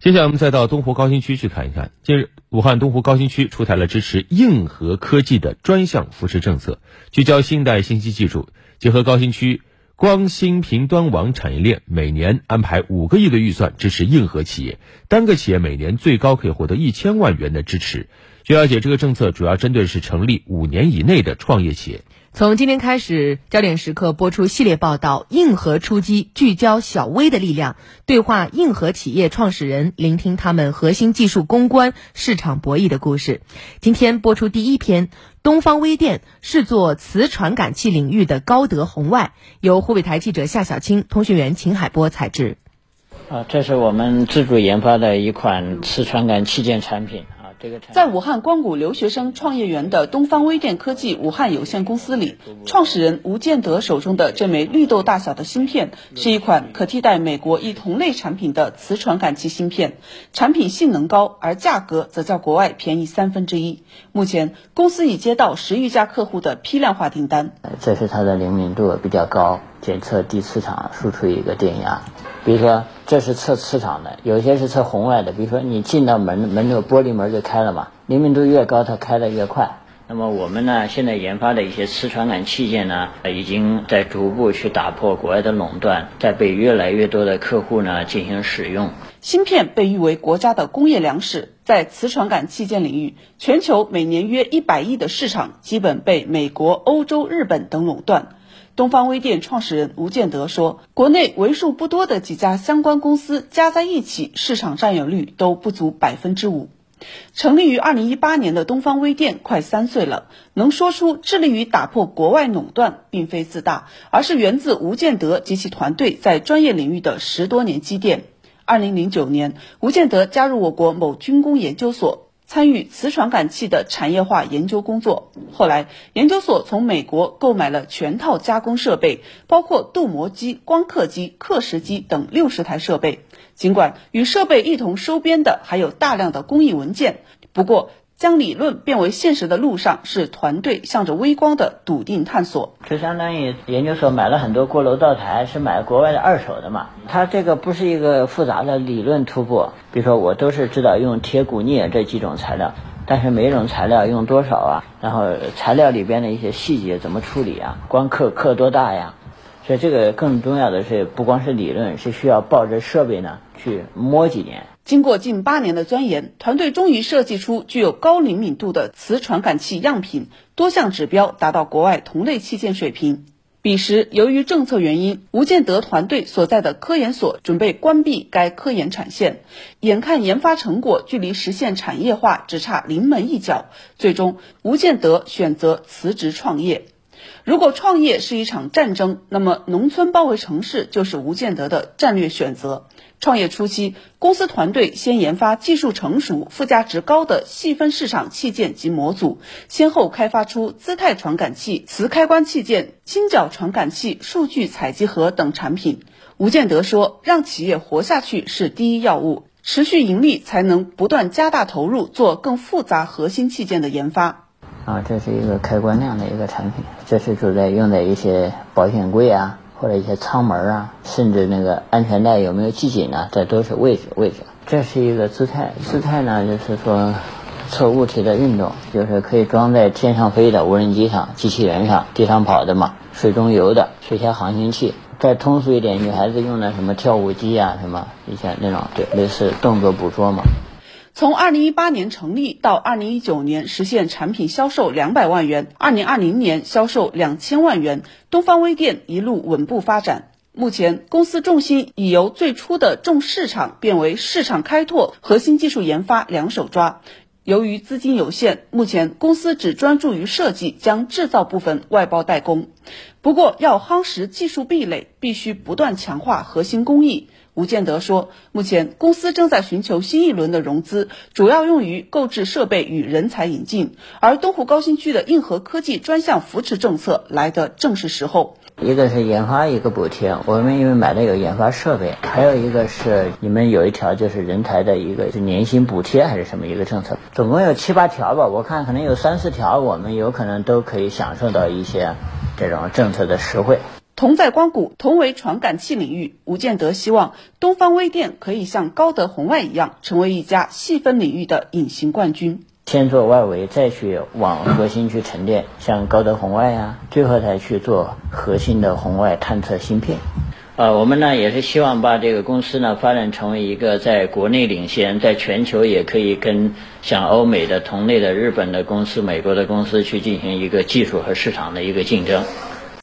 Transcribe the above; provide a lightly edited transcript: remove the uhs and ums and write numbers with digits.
接下来我们再到东湖高新区去看一看。近日，武汉东湖高新区出台了支持硬核科技的专项扶持政策，聚焦新一代信息技术，结合高新区光芯平端网产业链，每年安排5个亿的预算支持硬核企业，单个企业每年最高可以获得1000万元的支持。据了解，这个政策主要针对是成立5年以内的创业企业。从今天开始，焦点时刻播出系列报道《硬核出击》，聚焦小微的力量，对话硬核企业创始人，聆听他们核心技术攻关、市场博弈的故事。今天播出第一篇，东方微电是做磁传感器领域的高德红外，由湖北台记者夏小青、通讯员秦海波采制。这是我们自主研发的一款磁传感器件产品。在武汉光谷留学生创业园的东方微电科技武汉有限公司里，创始人吴建德手中的这枚绿豆大小的芯片是一款可替代美国一同类产品的磁传感器芯片，产品性能高，而价格则较国外便宜1/3。目前公司已接到10余家客户的批量化订单。这是它的灵敏度比较高，检测低磁场输出一个电压。比如说这是测磁场的，有些是测红外的，比如说你进到门这玻璃门就开了嘛，灵敏度越高它开得越快。那么我们呢，现在研发的一些磁传感器件呢，已经在逐步去打破国外的垄断，在被越来越多的客户呢进行使用。芯片被誉为国家的工业粮食，在磁传感器件领域，全球每年约100亿的市场基本被美国、欧洲、日本等垄断。东方微电创始人吴建德说，国内为数不多的几家相关公司加在一起，市场占有率都不足5%。成立于2018年的东方微电快3岁了，能说出致力于打破国外垄断，并非自大，而是源自吴建德及其团队在专业领域的10多年积淀。2009年，吴建德加入我国某军工研究所，参与磁传感器的产业化研究工作。后来研究所从美国购买了全套加工设备，包括镀膜机、光刻机、刻蚀机等60台设备。尽管与设备一同收编的还有大量的工艺文件，不过将理论变为现实的路上是团队向着微光的笃定探索。就相当于研究所买了很多锅炉灶台，是买国外的二手的嘛，它这个不是一个复杂的理论突破。比如说我都是知道用铁钴镍这几种材料，但是每种材料用多少啊，然后材料里边的一些细节怎么处理啊，光刻多大呀，所以这个更重要的是不光是理论，是需要抱着设备呢去摸几年。经过近8年的钻研，团队终于设计出具有高灵敏度的磁传感器样品，多项指标达到国外同类器件水平。彼时，由于政策原因，吴建德团队所在的科研所准备关闭该科研产线。眼看研发成果距离实现产业化只差临门一脚，最终吴建德选择辞职创业。如果创业是一场战争，那么农村包围城市就是吴建德的战略选择。创业初期，公司团队先研发技术成熟、附加值高的细分市场器件及模组，先后开发出姿态传感器、磁开关器件、倾角传感器、数据采集盒等产品。吴建德说，让企业活下去是第一要务，持续盈利才能不断加大投入做更复杂核心器件的研发。这是一个开关量的一个产品，这是主要用在一些保险柜啊，或者一些舱门啊，甚至那个安全带有没有系紧啊，这都是位置。这是一个姿态呢，就是说测物体的运动，就是可以装在天上飞的无人机上、机器人上、地上跑的嘛，水中游的水下航行器。再通俗一点，女孩子用的什么跳舞机啊，什么一些那种对类似动作捕捉嘛。从2018年成立到2019年实现产品销售200万元，2020年销售2000万元，东方微电一路稳步发展。目前公司重心已由最初的重市场变为市场开拓、核心技术研发两手抓。由于资金有限，目前公司只专注于设计，将制造部分外包代工。不过要夯实技术壁垒，必须不断强化核心工艺。吴建德说，目前公司正在寻求新一轮的融资，主要用于购置设备与人才引进，而东湖高新区的硬核科技专项扶持政策来得正是时候。一个是研发，一个补贴，我们因为买的有研发设备，还有一个是你们有一条就是人才的一个是年薪补贴还是什么一个政策，总共有7、8条吧，我看可能有3、4条我们有可能都可以享受到一些这种政策的实惠。同在光谷、同为传感器领域，吴建德希望东方微电可以像高德红外一样，成为一家细分领域的隐形冠军。先做外围，再去往核心去沉淀，像高德红外啊，最后才去做核心的红外探测芯片。我们呢也是希望把这个公司呢发展成为一个在国内领先，在全球也可以跟像欧美的、同类的、日本的公司、美国的公司去进行一个技术和市场的一个竞争。